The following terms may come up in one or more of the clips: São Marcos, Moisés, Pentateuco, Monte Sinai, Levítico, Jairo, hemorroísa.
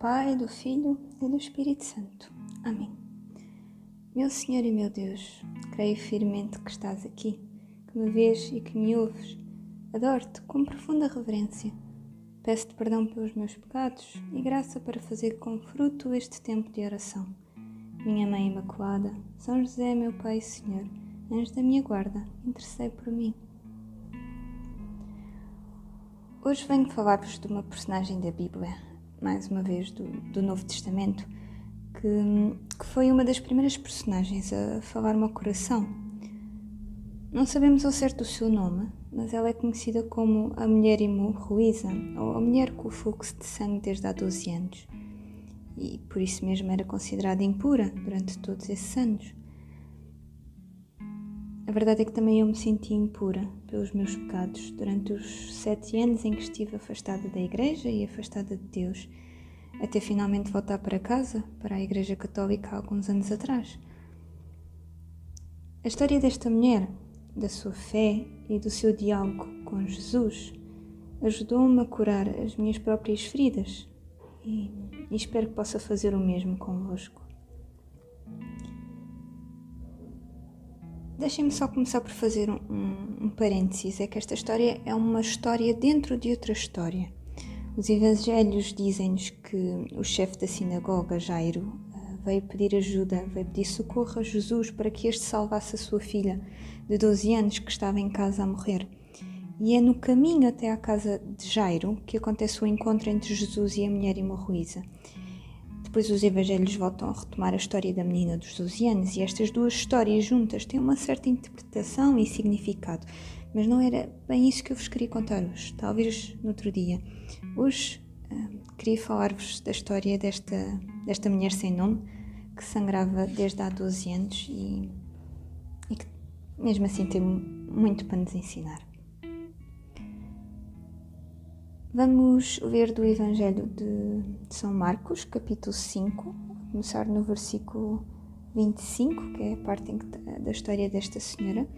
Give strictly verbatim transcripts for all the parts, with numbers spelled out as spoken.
Pai, do Filho e do Espírito Santo. Amém. Meu Senhor e meu Deus, creio firmemente que estás aqui, que me vês e que me ouves. Adoro-te com profunda reverência. Peço-te perdão pelos meus pecados e graça para fazer com fruto este tempo de oração. Minha Mãe Imaculada, São José, meu Pai e Senhor, anjo da minha guarda, intercede por mim. Hoje venho falar-vos de uma personagem da Bíblia, mais uma vez do, do Novo Testamento, que, que foi uma das primeiras personagens a falar-me ao coração. Não sabemos ao certo o seu nome, mas ela é conhecida como a mulher hemorroísa, ou a mulher com o fluxo de sangue desde há doze anos, e por isso mesmo era considerada impura durante todos esses anos. A verdade é que também eu me senti impura pelos meus pecados durante os sete anos em que estive afastada da Igreja e afastada de Deus, até finalmente voltar para casa, para a Igreja Católica, há alguns anos atrás. A história desta mulher, da sua fé e do seu diálogo com Jesus, ajudou-me a curar as minhas próprias feridas e, e espero que possa fazer o mesmo convosco. Deixem-me só começar por fazer um, um, um parênteses, é que esta história é uma história dentro de outra história. Os evangelhos dizem-nos que o chefe da sinagoga, Jairo, veio pedir ajuda, veio pedir socorro a Jesus para que este salvasse a sua filha de doze anos que estava em casa a morrer. E é no caminho até à casa de Jairo que acontece o encontro entre Jesus e a mulher hemorroísa. Depois os evangelhos voltam a retomar a história da menina dos doze anos e estas duas histórias juntas têm uma certa interpretação e significado, mas não era bem isso que eu vos queria contar hoje, talvez no outro dia. Hoje hum, queria falar-vos da história desta, desta mulher sem nome que sangrava desde há doze anos e, e que mesmo assim tem muito para nos ensinar. Vamos ler do Evangelho de São Marcos, capítulo cinco, a começar no versículo vinte e cinco, que é a parte da história desta senhora,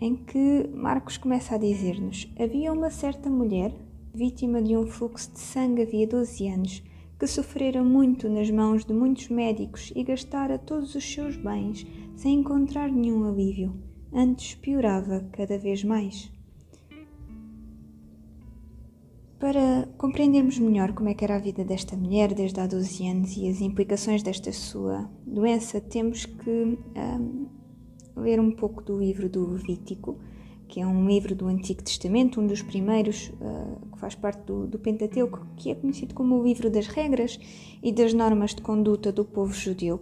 em que Marcos começa a dizer-nos: havia uma certa mulher, vítima de um fluxo de sangue havia doze anos, que sofrera muito nas mãos de muitos médicos e gastara todos os seus bens, sem encontrar nenhum alívio. Antes piorava cada vez mais. Para compreendermos melhor como é que era a vida desta mulher desde há doze anos e as implicações desta sua doença, temos que um, ler um pouco do livro do Levítico, que é um livro do Antigo Testamento, um dos primeiros uh, que faz parte do, do Pentateuco, que é conhecido como o livro das regras e das normas de conduta do povo judeu,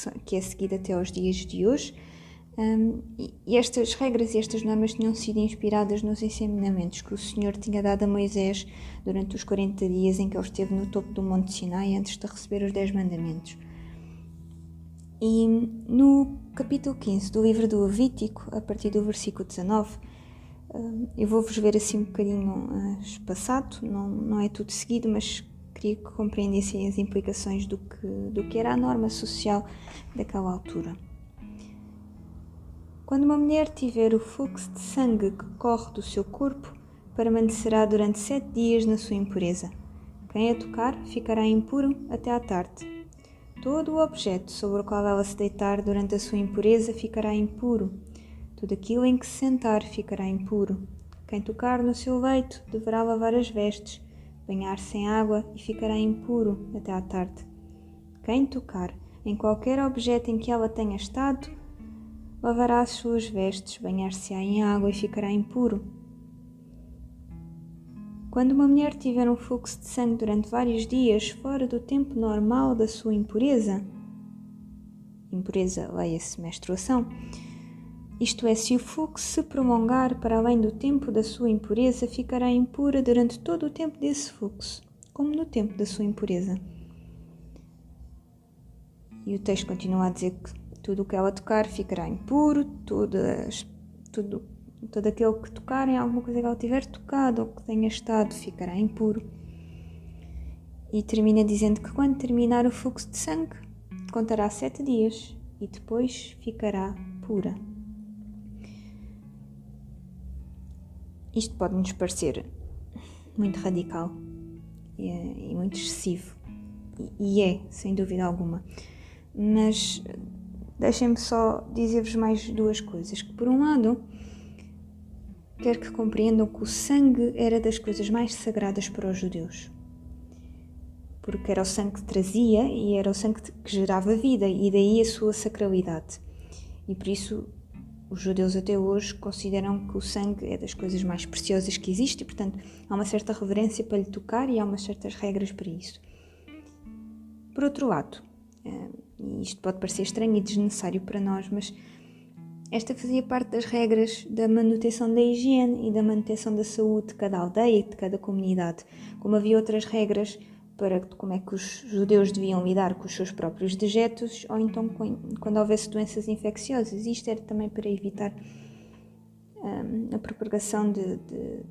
que, que é seguido até aos dias de hoje. Um, e estas regras e estas normas tinham sido inspiradas nos ensinamentos que o Senhor tinha dado a Moisés durante os quarenta dias em que ele esteve no topo do Monte Sinai antes de receber os dez mandamentos. E no capítulo quinze do livro do Levítico, a partir do versículo dezanove, um, eu vou-vos ver assim um bocadinho uh, espaçado, não, não é tudo seguido, mas queria que compreendessem as implicações do que, do que era a norma social daquela altura. Quando uma mulher tiver o fluxo de sangue que corre do seu corpo, permanecerá durante sete dias na sua impureza. Quem a tocar ficará impuro até à tarde. Todo o objeto sobre o qual ela se deitar durante a sua impureza ficará impuro. Tudo aquilo em que se sentar ficará impuro. Quem tocar no seu leito deverá lavar as vestes, banhar-se em água e ficará impuro até à tarde. Quem tocar em qualquer objeto em que ela tenha estado, lavará as suas vestes, banhar-se-á em água e ficará impuro. Quando uma mulher tiver um fluxo de sangue durante vários dias, fora do tempo normal da sua impureza, impureza, leia-se, menstruação, isto é, se o fluxo se prolongar para além do tempo da sua impureza, ficará impura durante todo o tempo desse fluxo, como no tempo da sua impureza. E o texto continua a dizer que tudo o que ela tocar ficará impuro, todas, tudo, todo aquele que tocar em alguma coisa que ela tiver tocado ou que tenha estado ficará impuro. E termina dizendo que quando terminar o fluxo de sangue, contará sete dias e depois ficará pura. Isto pode-nos parecer muito radical, e, e muito excessivo. E, e é, sem dúvida alguma. Mas deixem-me só dizer-vos mais duas coisas. Que por um lado, quero que compreendam que o sangue era das coisas mais sagradas para os judeus. Porque era o sangue que trazia e era o sangue que gerava vida, e daí a sua sacralidade. E por isso os judeus até hoje consideram que o sangue é das coisas mais preciosas que existe, e portanto há uma certa reverência para lhe tocar e há umas certas regras para isso. Por outro lado, e isto pode parecer estranho e desnecessário para nós, mas esta fazia parte das regras da manutenção da higiene e da manutenção da saúde de cada aldeia e de cada comunidade, como havia outras regras para como é que os judeus deviam lidar com os seus próprios dejetos, ou então quando houvesse doenças infecciosas. Isto era também para evitar um, a propagação de, de,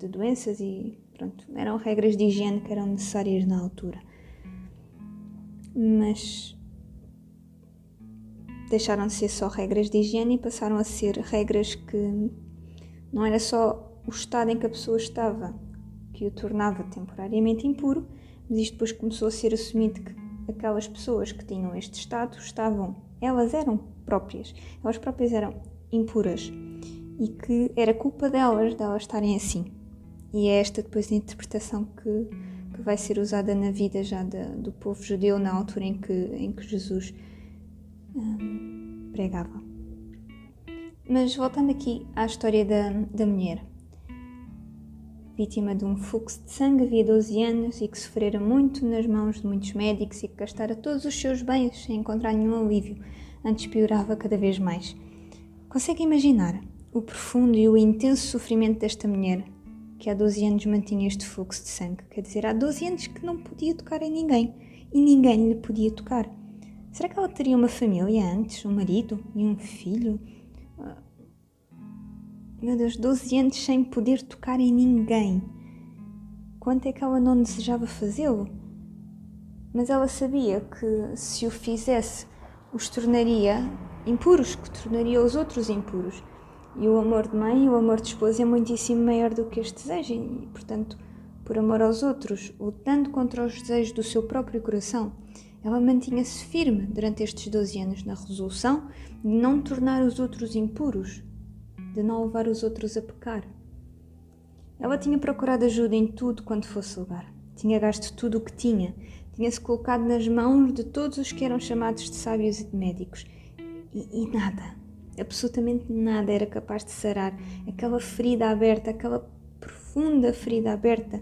de doenças e pronto, eram regras de higiene que eram necessárias na altura. Mas deixaram de ser só regras de higiene e passaram a ser regras que não era só o estado em que a pessoa estava que o tornava temporariamente impuro, mas isto depois começou a ser assumido que aquelas pessoas que tinham este estado estavam, elas eram próprias, elas próprias eram impuras, e que era culpa delas, delas estarem assim. E é esta depois a interpretação que, que vai ser usada na vida já da, do povo judeu na altura em que, em que Jesus hum, pregava. Mas voltando aqui à história da, da mulher. Vítima de um fluxo de sangue, havia doze anos, e que sofrera muito nas mãos de muitos médicos e que gastara todos os seus bens sem encontrar nenhum alívio, antes piorava cada vez mais. Consegue imaginar o profundo e o intenso sofrimento desta mulher que há doze anos mantinha este fluxo de sangue? Quer dizer, há doze anos que não podia tocar em ninguém e ninguém lhe podia tocar. Será que ela teria uma família antes, um marido e um filho? Meu Deus, doze anos sem poder tocar em ninguém. Quanto é que ela não desejava fazê-lo? Mas ela sabia que se o fizesse, os tornaria impuros, que tornaria os outros impuros. E o amor de mãe e o amor de esposa é muitíssimo maior do que este desejo. E, portanto, por amor aos outros, lutando contra os desejos do seu próprio coração, ela mantinha-se firme durante estes doze anos na resolução de não tornar os outros impuros, de não levar os outros a pecar. Ela tinha procurado ajuda em tudo quanto fosse lugar. Tinha gasto tudo o que tinha. Tinha-se colocado nas mãos de todos os que eram chamados de sábios e de médicos. E, e nada, absolutamente nada era capaz de sarar aquela ferida aberta, aquela profunda ferida aberta,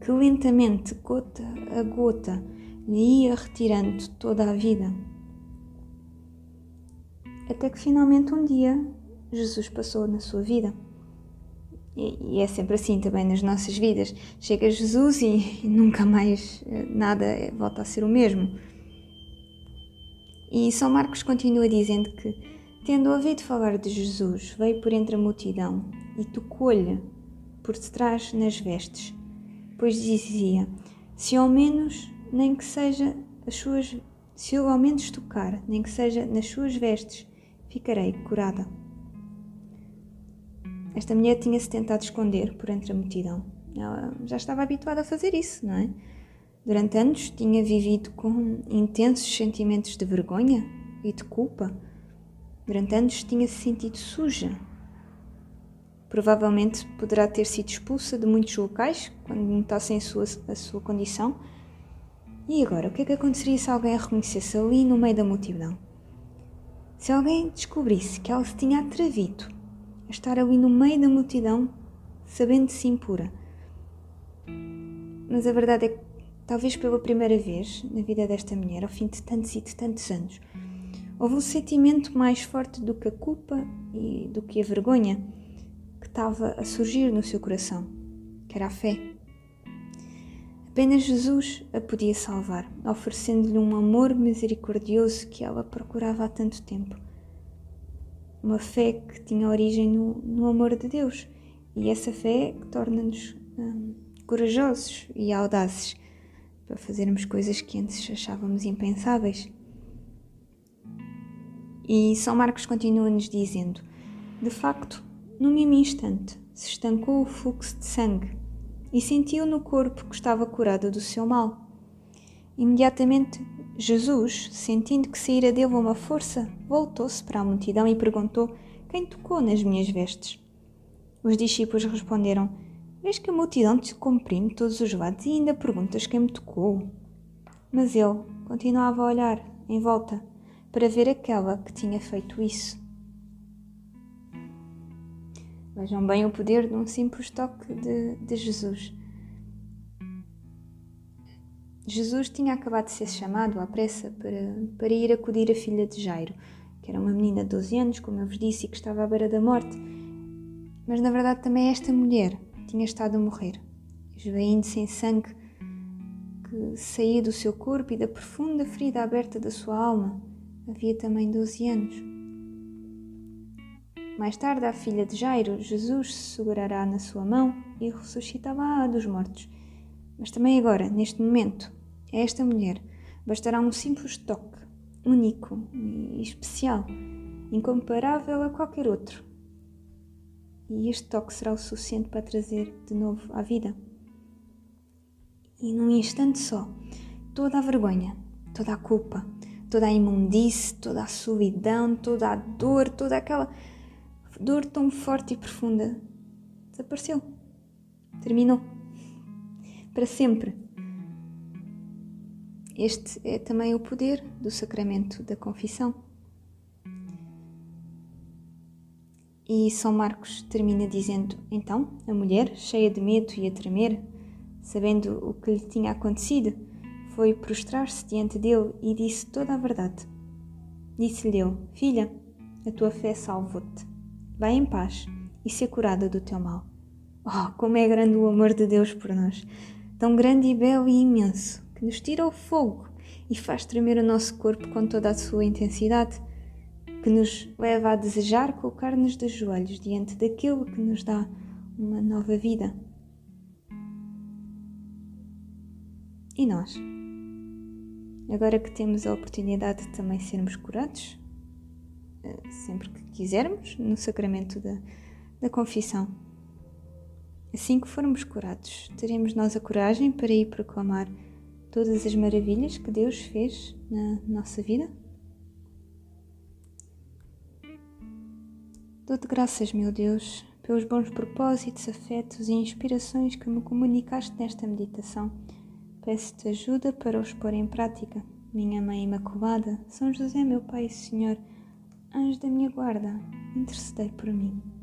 que lentamente, gota a gota, lhe ia retirando toda a vida. Até que finalmente um dia Jesus passou na sua vida. E, e é sempre assim também nas nossas vidas. Chega Jesus e, e nunca mais nada volta a ser o mesmo. E São Marcos continua dizendo que, tendo ouvido falar de Jesus, veio por entre a multidão e tocou-lhe por detrás nas vestes, pois dizia: se ao menos nem que seja as suas, se eu ao menos tocar, nem que seja nas suas vestes, ficarei curada. Esta mulher tinha-se tentado esconder por entre a multidão. Ela já estava habituada a fazer isso, não é? Durante anos tinha vivido com intensos sentimentos de vergonha e de culpa. Durante anos tinha-se sentido suja. Provavelmente poderá ter sido expulsa de muitos locais quando notassem a sua, a sua condição. E agora, o que é que aconteceria se alguém a reconhecesse ali no meio da multidão? Se alguém descobrisse que ela se tinha atrevido a estar ali no meio da multidão, sabendo-se impura. Mas a verdade é que, talvez pela primeira vez na vida desta mulher, ao fim de tantos e de tantos anos, houve um sentimento mais forte do que a culpa e do que a vergonha que estava a surgir no seu coração, que era a fé. Apenas Jesus a podia salvar, oferecendo-lhe um amor misericordioso que ela procurava há tanto tempo. Uma fé que tinha origem no, no amor de Deus, e essa fé que torna-nos hum, corajosos e audazes para fazermos coisas que antes achávamos impensáveis. E São Marcos continua-nos dizendo: de facto, num mesmo instante se estancou o fluxo de sangue e sentiu no corpo que estava curada do seu mal. Imediatamente, Jesus, sentindo que saíra dele uma força, voltou-se para a multidão e perguntou: quem tocou nas minhas vestes? Os discípulos responderam: vês que a multidão te comprime todos os lados e ainda perguntas quem me tocou? Mas ele continuava a olhar em volta para ver aquela que tinha feito isso. Vejam bem o poder de um simples toque de, de Jesus. Jesus tinha acabado de ser chamado à pressa para, para ir acudir a filha de Jairo, que era uma menina de doze anos, como eu vos disse, e que estava à beira da morte. Mas na verdade também esta mulher tinha estado a morrer, esvaindo-se em sangue que saía do seu corpo e da profunda ferida aberta da sua alma. Havia também doze anos. Mais tarde, a filha de Jairo, Jesus se segurará na sua mão e ressuscitará dos mortos. Mas também agora, neste momento, a esta mulher bastará um simples toque, único e especial, incomparável a qualquer outro. E este toque será o suficiente para trazer de novo à vida. E num instante só, toda a vergonha, toda a culpa, toda a imundície, toda a solidão, toda a dor, toda aquela dor tão forte e profunda, desapareceu. Terminou. Para sempre. Este é também o poder do sacramento da confissão. E São Marcos termina dizendo: então, a mulher, cheia de medo e a tremer, sabendo o que lhe tinha acontecido, foi prostrar-se diante dele e disse toda a verdade. Disse-lhe eu: filha, a tua fé salvou-te. Vai em paz e ser curada do teu mal. Oh, como é grande o amor de Deus por nós! Tão grande e belo e imenso, que nos tira o fogo e faz tremer o nosso corpo com toda a sua intensidade, que nos leva a desejar colocar-nos de joelhos diante daquilo que nos dá uma nova vida. E nós? Agora que temos a oportunidade de também sermos curados, sempre que quisermos, no sacramento da, da confissão, assim que formos curados, teremos nós a coragem para ir proclamar todas as maravilhas que Deus fez na nossa vida? Dou-te graças, meu Deus, pelos bons propósitos, afetos e inspirações que me comunicaste nesta meditação. Peço-te ajuda para os pôr em prática. Minha Mãe Imaculada, São José, meu Pai e Senhor, anjo da minha guarda, intercedei por mim.